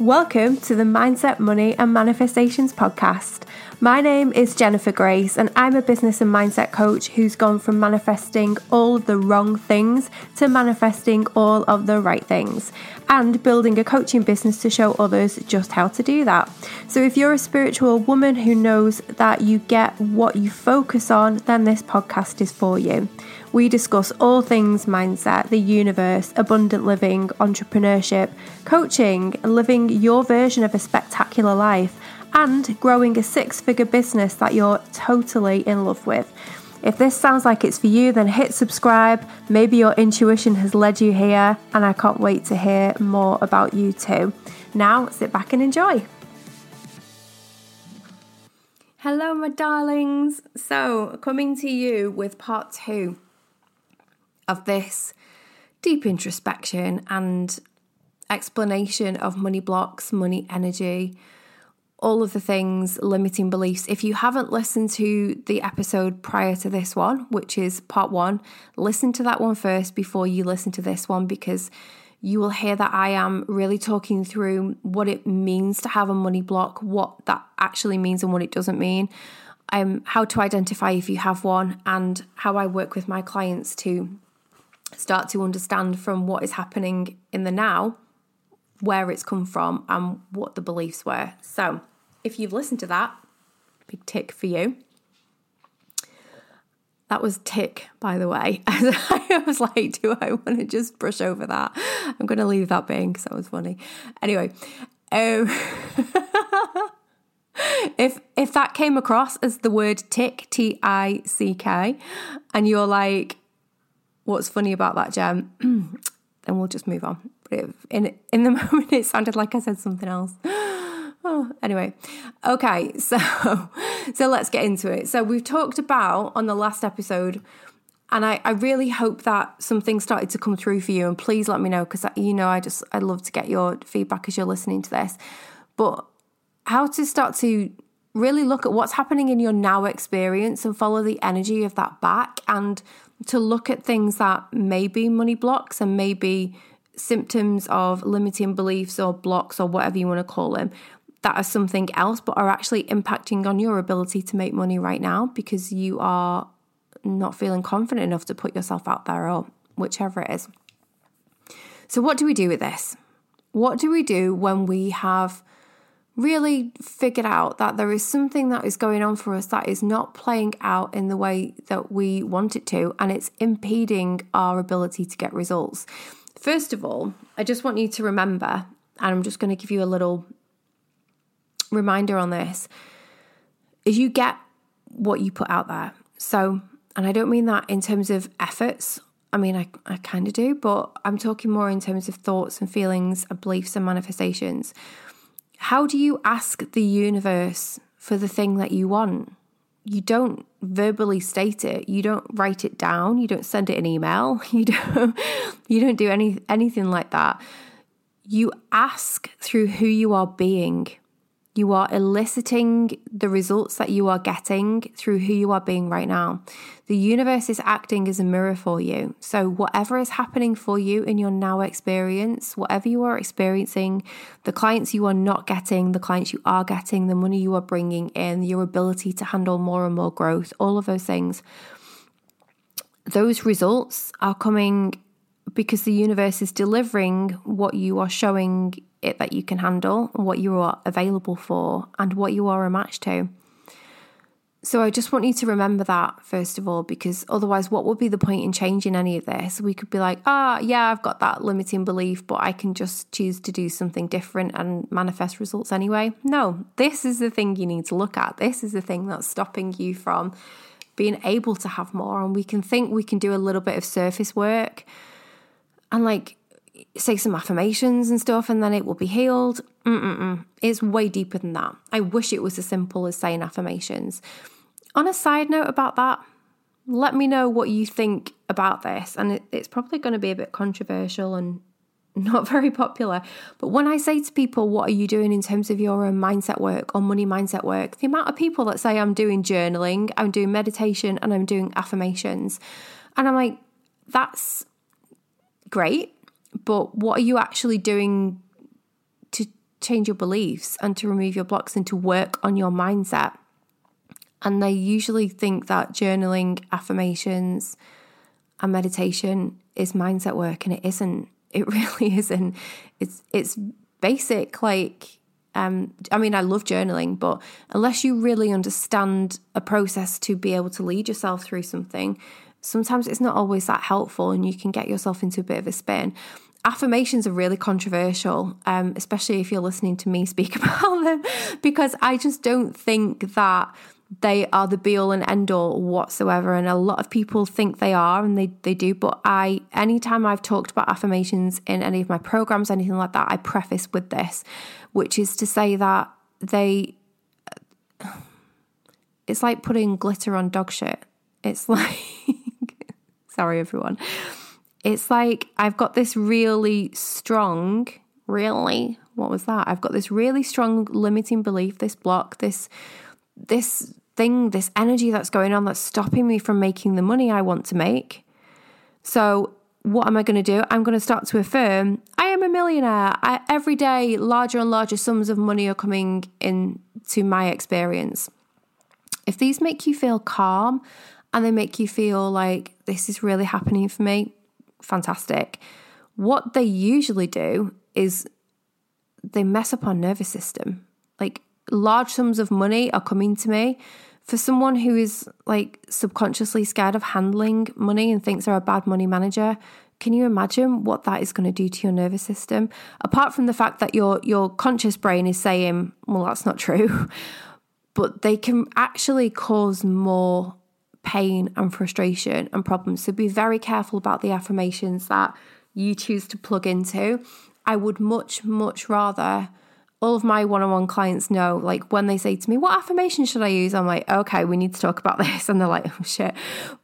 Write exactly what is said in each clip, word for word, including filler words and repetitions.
Welcome to the Mindset, Money and Manifestations podcast. My name is Jennifer Grace and I'm a business and mindset coach who's gone from manifesting all the wrong things to manifesting all of the right things and building a coaching business to show others just how to do that. So if you're a spiritual woman who knows that you get what you focus on, then this podcast is for you. We discuss all things mindset, the universe, abundant living, entrepreneurship, coaching, living your version of a spectacular life, and growing a six-figure business that you're totally in love with. If this sounds like it's for you, then hit subscribe. Maybe your intuition has led you here, and I can't wait to hear more about you too. Now, sit back and enjoy. Hello, my darlings. So, coming to you with part two of this deep introspection and explanation of money blocks, money energy, all of the things, limiting beliefs. If you haven't listened to the episode prior to this one, which is part one, listen to that one first before you listen to this one, because you will hear that I am really talking through what it means to have a money block, what that actually means and what it doesn't mean, um, how to identify if you have one, and how I work with my clients to start to understand from what is happening in the now, where it's come from and what the beliefs were. So if you've listened to that, big tick for you. That was tick, by the way. I was like, do I want to just brush over that? I'm going to leave that being because that was funny. Anyway, um, if if that came across as the word tick, T I C K, and you're like, what's funny about that, Jen? Then we'll just move on. In in the moment, it sounded like I said something else. Oh, anyway, okay, so so let's get into it. So we've talked about on the last episode, and I, I really hope that something started to come through for you. And please let me know, because you know I just I love to get your feedback as you're listening to this. But how to start to really look at what's happening in your now experience and follow the energy of that back, and to look at things that may be money blocks and maybe symptoms of limiting beliefs or blocks or whatever you want to call them that are something else but are actually impacting on your ability to make money right now because you are not feeling confident enough to put yourself out there or whichever it is. So what do we do with this? What do we do when we have really figured out that there is something that is going on for us that is not playing out in the way that we want it to, and it's impeding our ability to get results? First of all, I just want you to remember, and I'm just going to give you a little reminder on this, is you get what you put out there. So, and I don't mean that in terms of efforts. I mean, I, I kind of do, but I'm talking more in terms of thoughts and feelings and beliefs and manifestations. How do you ask the universe for the thing that you want? You don't verbally state it. You don't write it down. You don't send it an email. You don't, you don't do any, anything like that. You ask through who you are being. You are eliciting the results that you are getting through who you are being right now. The universe is acting as a mirror for you. So whatever is happening for you in your now experience, whatever you are experiencing, the clients you are not getting, the clients you are getting, the money you are bringing in, your ability to handle more and more growth, all of those things, those results are coming because the universe is delivering what you are showing it that you can handle, and what you are available for, and what you are a match to. So I just want you to remember that, first of all, because otherwise what would be the point in changing any of this? We could be like, ah, oh, yeah, I've got that limiting belief, but I can just choose to do something different and manifest results anyway. No, this is the thing you need to look at. This is the thing that's stopping you from being able to have more. And we can think we can do a little bit of surface work and like say some affirmations and stuff, and then it will be healed. Mm-mm-mm. It's way deeper than that. I wish it was as simple as saying affirmations. On a side note about that, let me know what you think about this. And it, it's probably going to be a bit controversial and not very popular. But when I say to people, what are you doing in terms of your own mindset work or money mindset work? The amount of people that say I'm doing journaling, I'm doing meditation, and I'm doing affirmations. And I'm like, that's great. But what are you actually doing to change your beliefs and to remove your blocks and to work on your mindset. And they usually think that journaling, affirmations, and meditation is mindset work, and it isn't. It really isn't. It's it's basic. Like, um, I mean, I love journaling, but unless you really understand a process to be able to lead yourself through something, sometimes it's not always that helpful, and you can get yourself into a bit of a spin. Affirmations are really controversial, um, especially if you're listening to me speak about them, because I just don't think that they are the be all and end all whatsoever. And a lot of people think they are, and they, they do. But I, anytime I've talked about affirmations in any of my programs, anything like that, I preface with this, which is to say that they, it's like putting glitter on dog shit. It's like, sorry, everyone. It's like, I've got this really strong, really, what was that? I've got this really strong limiting belief, this block, this, this thing, this energy that's going on that's stopping me from making the money I want to make. So what am I going to do? I'm going to start to affirm, I am a millionaire. I, every day, larger and larger sums of money are coming into my experience. If these make you feel calm and they make you feel like this is really happening for me, fantastic. What they usually do is they mess up our nervous system. Like, large sums of money are coming to me. For someone who is like subconsciously scared of handling money and thinks they're a bad money manager, can you imagine what that is going to do to your nervous system? Apart from the fact that your your conscious brain is saying, well, that's not true, but they can actually cause more pain and frustration and problems. So be very careful about the affirmations that you choose to plug into. I would much, much rather all of my one-on-one clients know, like, when they say to me, what affirmation should I use? I'm like, okay, we need to talk about this. And they're like, oh shit.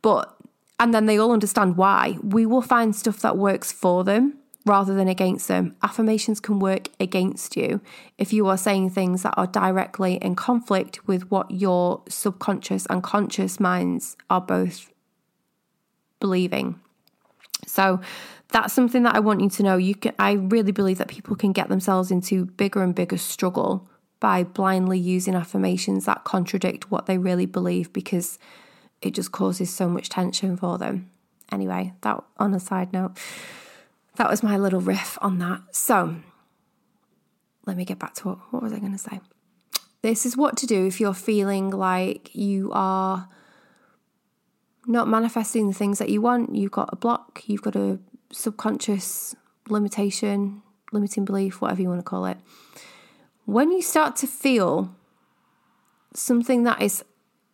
But, and then they all understand why. We will find stuff that works for them rather than against them. Affirmations can work against you if you are saying things that are directly in conflict with what your subconscious and conscious minds are both believing. So that's something that I want you to know. You can, I really believe that people can get themselves into bigger and bigger struggle by blindly using affirmations that contradict what they really believe, because it just causes so much tension for them. Anyway, that on a side note, that was my little riff on that. So let me get back to what, what was I going to say? This is what to do if you're feeling like you are not manifesting the things that you want. You've got a block, you've got a subconscious limitation, limiting belief, whatever you want to call it. When you start to feel something that is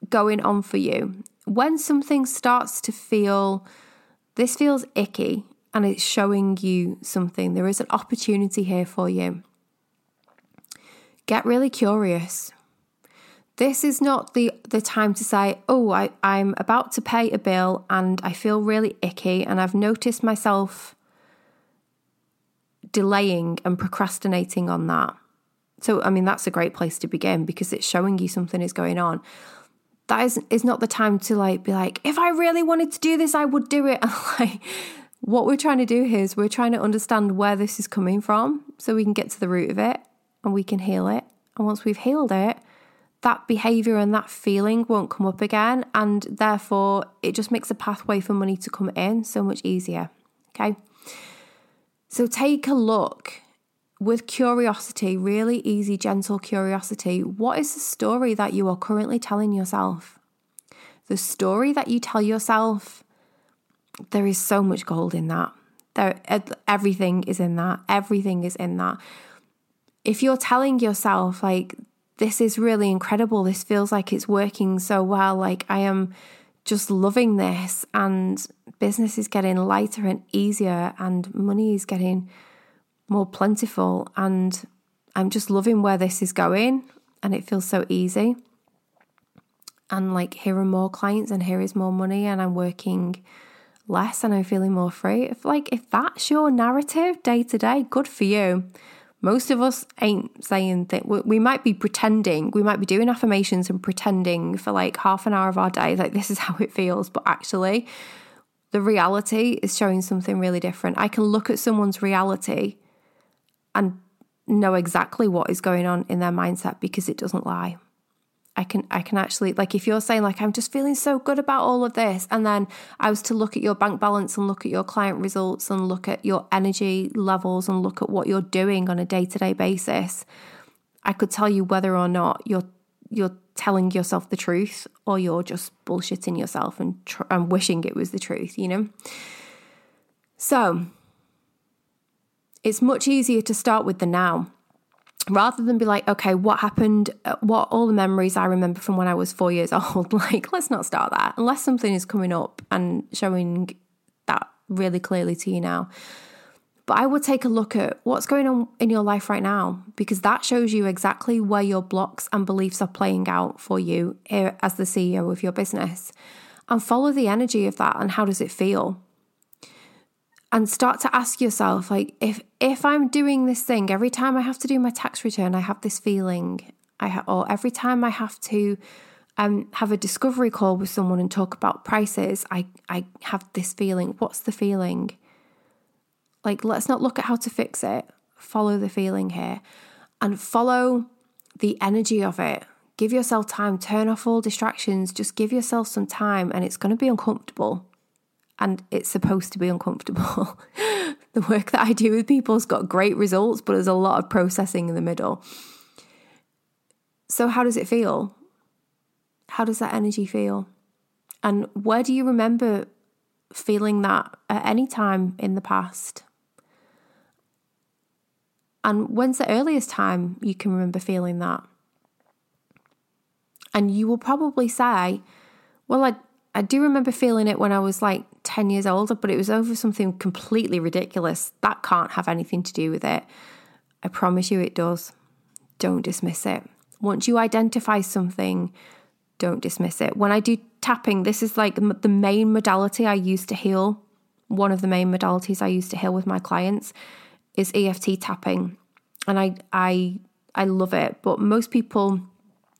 going on for you, when something starts to feel, this feels icky and it's showing you something, there is an opportunity here for you. Get really curious. This is not the, the time to say, oh, I, I'm about to pay a bill and I feel really icky and I've noticed myself delaying and procrastinating on that. So, I mean, that's a great place to begin because it's showing you something is going on. That is, is not the time to like be like, if I really wanted to do this, I would do it. And like, what we're trying to do here is we're trying to understand where this is coming from so we can get to the root of it and we can heal it. And once we've healed it, that behavior and that feeling won't come up again. And therefore, it just makes a pathway for money to come in so much easier. Okay. So take a look with curiosity, really easy, gentle curiosity. What is the story that you are currently telling yourself? The story that you tell yourself, there is so much gold in that. There, everything is in that. Everything is in that. If you're telling yourself, like, this is really incredible, this feels like it's working so well, like I am just loving this and business is getting lighter and easier and money is getting more plentiful and I'm just loving where this is going and it feels so easy. And like, here are more clients and here is more money and I'm working less and I'm feeling more free. If like, if that's your narrative day to day, good for you. Most of us ain't saying that. We might be pretending, we might be doing affirmations and pretending for like half an hour of our day, like this is how it feels. But actually, the reality is showing something really different. I can look at someone's reality and know exactly what is going on in their mindset because it doesn't lie. I can I can actually, like, if you're saying, like, I'm just feeling so good about all of this, and then I was to look at your bank balance and look at your client results and look at your energy levels and look at what you're doing on a day-to-day basis, I could tell you whether or not you're you're telling yourself the truth or you're just bullshitting yourself and tr- and wishing it was the truth, you know? So it's much easier to start with the now, rather than be like, okay, what happened, what all the memories I remember from when I was four years old, like, let's not start that unless something is coming up and showing that really clearly to you now. But I would take a look at what's going on in your life right now, because that shows you exactly where your blocks and beliefs are playing out for you as the C E O of your business, and follow the energy of that and how does it feel. And start to ask yourself, like, if if I'm doing this thing, every time I have to do my tax return, I have this feeling, I ha- or every time I have to um, have a discovery call with someone and talk about prices, I, I have this feeling. What's the feeling? Like, let's not look at how to fix it. Follow the feeling here and follow the energy of it. Give yourself time. Turn off all distractions. Just give yourself some time, and it's going to be uncomfortable. And it's supposed to be uncomfortable. The work that I do with people's got great results, but there's a lot of processing in the middle. So how does it feel? How does that energy feel? And where do you remember feeling that at any time in the past? And when's the earliest time you can remember feeling that? And you will probably say, well, I, I do remember feeling it when I was like ten years older, but it was over something completely ridiculous. That can't have anything to do with it. I promise you it does. Don't dismiss it. Once you identify something, don't dismiss it. When I do tapping, this is like the main modality I use to heal. One of the main modalities I use to heal with my clients is E F T tapping. And I, I, I love it. But most people,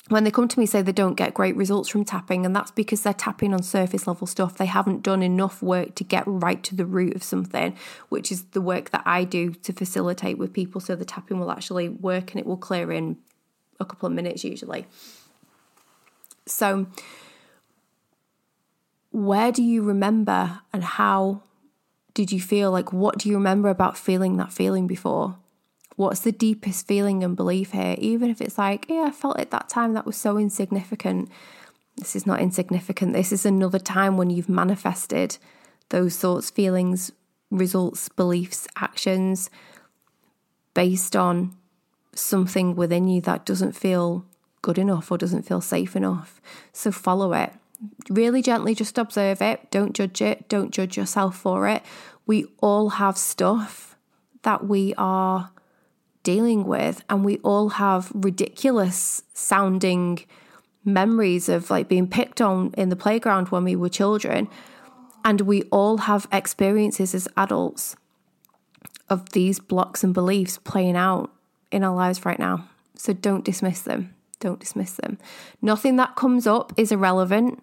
when they come to me, say they don't get great results from tapping, and that's because they're tapping on surface level stuff. They haven't done enough work to get right to the root of something, which is the work that I do to facilitate with people. So the tapping will actually work and it will clear in a couple of minutes usually. So where do you remember and how did you feel? Like, what do you remember about feeling that feeling before? What's the deepest feeling and belief here? Even if it's like, yeah, I felt it that time, that was so insignificant. This is not insignificant. This is another time when you've manifested those thoughts, feelings, results, beliefs, actions based on something within you that doesn't feel good enough or doesn't feel safe enough. So follow it. Really gently, just observe it. Don't judge it. Don't judge yourself for it. We all have stuff that we are dealing with, and we all have ridiculous sounding memories of like being picked on in the playground when we were children, and we all have experiences as adults of these blocks and beliefs playing out in our lives right now. So don't dismiss them. Don't dismiss them. Nothing that comes up is irrelevant,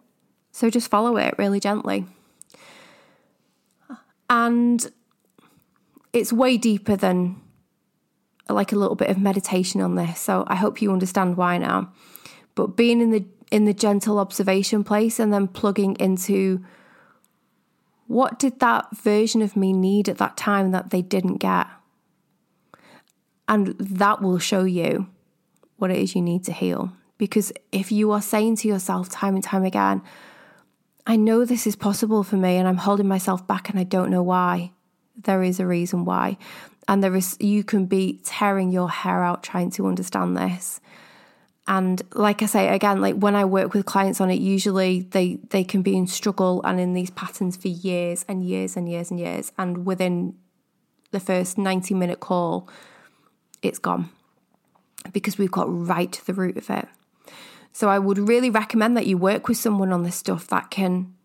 so just follow it really gently. And it's way deeper than like a little bit of meditation on this, so I hope you understand why now. But being in the in the gentle observation place and then plugging into, what did that version of me need at that time that they didn't get? And that will show you what it is you need to heal. Because if you are saying to yourself time and time again, I know this is possible for me and I'm holding myself back and I don't know why, there is a reason why. And there is, you can be tearing your hair out trying to understand this. And like I say, again, like when I work with clients on it, usually they, they can be in struggle and in these patterns for years and years and years and years. And within the first ninety minute call, it's gone, because we've got right to the root of it. So I would really recommend that you work with someone on this stuff that can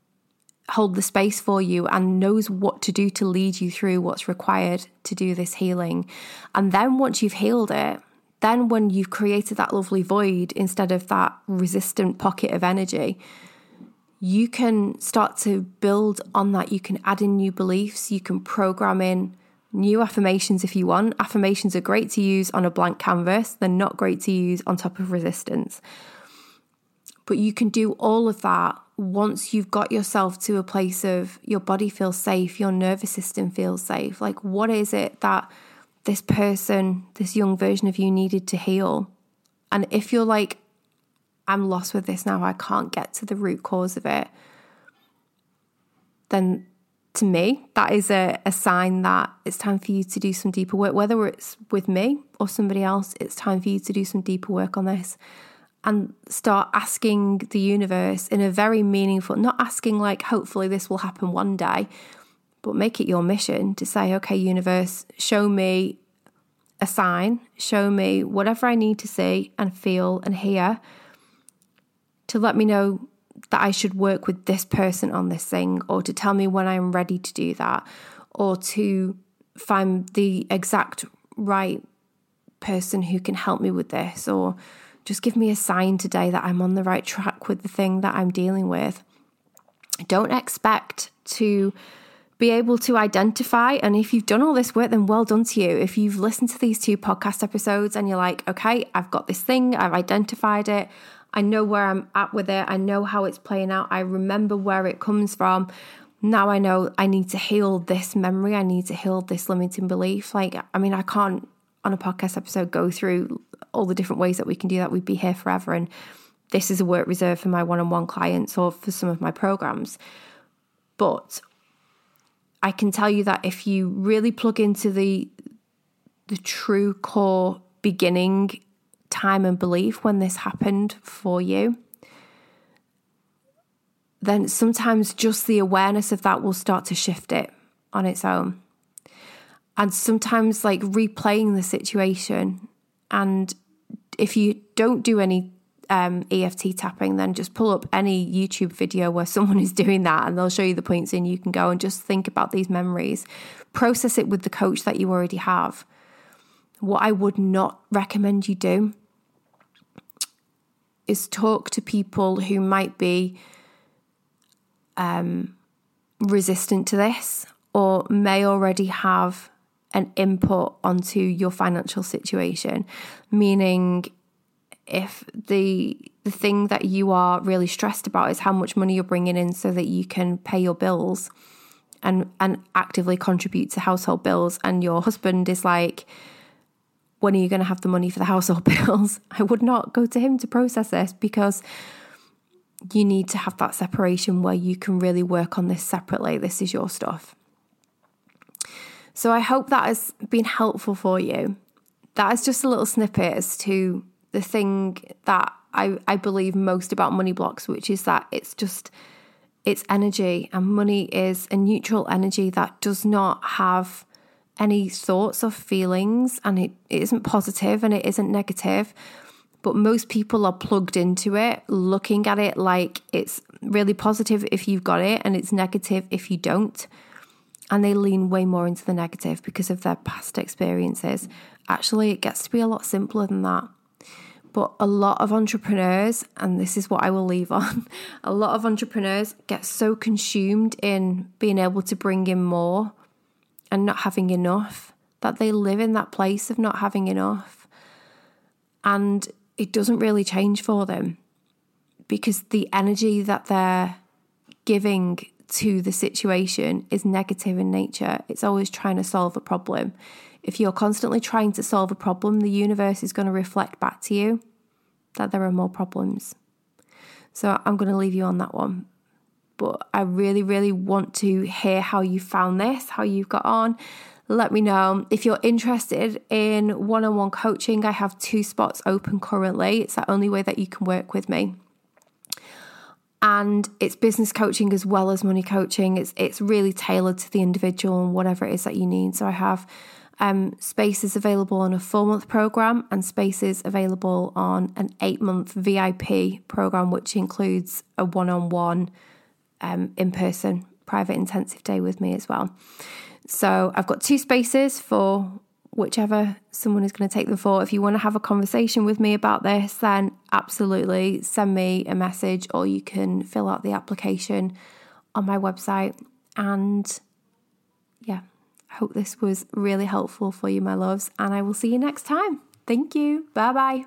hold the space for you and knows what to do to lead you through what's required to do this healing. And then once you've healed it, then when you've created that lovely void instead of that resistant pocket of energy, you can start to build on that. You can add in new beliefs, you can program in new affirmations if you want. Affirmations are great to use on a blank canvas. They're not great to use on top of resistance. But you can do all of that once you've got yourself to a place of your body feels safe, your nervous system feels safe. Like, what is it that this person, this young version of you needed to heal? And if you're like, I'm lost with this now, I can't get to the root cause of it, then to me, that is a, a sign that it's time for you to do some deeper work. Whether it's with me or somebody else, it's time for you to do some deeper work on this and start asking the universe in a very meaningful, not asking like, hopefully this will happen one day, but make it your mission to say, okay, universe, show me a sign, show me whatever I need to see and feel and hear to let me know that I should work with this person on this thing, or to tell me when I'm ready to do that, or to find the exact right person who can help me with this, or just give me a sign today that I'm on the right track with the thing that I'm dealing with. Don't expect to be able to identify. And if you've done all this work, then well done to you. If you've listened to these two podcast episodes and you're like, okay, I've got this thing, I've identified it, I know where I'm at with it, I know how it's playing out, I remember where it comes from. Now I know I need to heal this memory, I need to heal this limiting belief. Like, I mean, I can't on a podcast episode go through all the different ways that we can do that. We'd be here forever. And this is a work reserved for my one-on-one clients or for some of my programs. But I can tell you that if you really plug into the the true core beginning time and belief when this happened for you, then sometimes just the awareness of that will start to shift it on its own. And sometimes like replaying the situation, and if you don't do any um, E F T tapping, then just pull up any YouTube video where someone is doing that and they'll show you the points, and you can go and just think about these memories, process it with the coach that you already have. What I would not recommend you do is talk to people who might be um, resistant to this, or may already have an input onto your financial situation. Meaning, if the the thing that you are really stressed about is how much money you're bringing in so that you can pay your bills and and actively contribute to household bills, and your husband is like, when are you going to have the money for the household bills? I would not go to him to process this, because you need to have that separation where you can really work on this separately. This is your stuff. So I hope that has been helpful for you. That is just a little snippet as to the thing that I, I believe most about money blocks, which is that it's just, it's energy, and money is a neutral energy that does not have any thoughts or feelings, and it, it isn't positive and it isn't negative. But most people are plugged into it, looking at it like it's really positive if you've got it and it's negative if you don't. And they lean way more into the negative because of their past experiences. Actually, it gets to be a lot simpler than that. But a lot of entrepreneurs, and this is what I will leave on, a lot of entrepreneurs get so consumed in being able to bring in more and not having enough that they live in that place of not having enough. And it doesn't really change for them, because the energy that they're giving to the situation is negative in nature. It's always trying to solve a problem. If you're constantly trying to solve a problem, the universe is going to reflect back to you that there are more problems. So I'm going to leave you on that one. But I really, really want to hear how you found this, how you've got on. Let me know. If you're interested in one-on-one coaching, I have two spots open currently. It's the only way that you can work with me. And it's business coaching as well as money coaching. It's it's really tailored to the individual and whatever it is that you need. So I have um, spaces available on a four-month program and spaces available on an eight-month V I P program, which includes a one-on-one um, in-person private intensive day with me as well. So I've got two spaces for whichever someone is going to take them for. If you want to have a conversation with me about this, then absolutely send me a message, or you can fill out the application on my website. And yeah, I hope this was really helpful for you, my loves, and I will see you next time. Thank you. Bye-bye.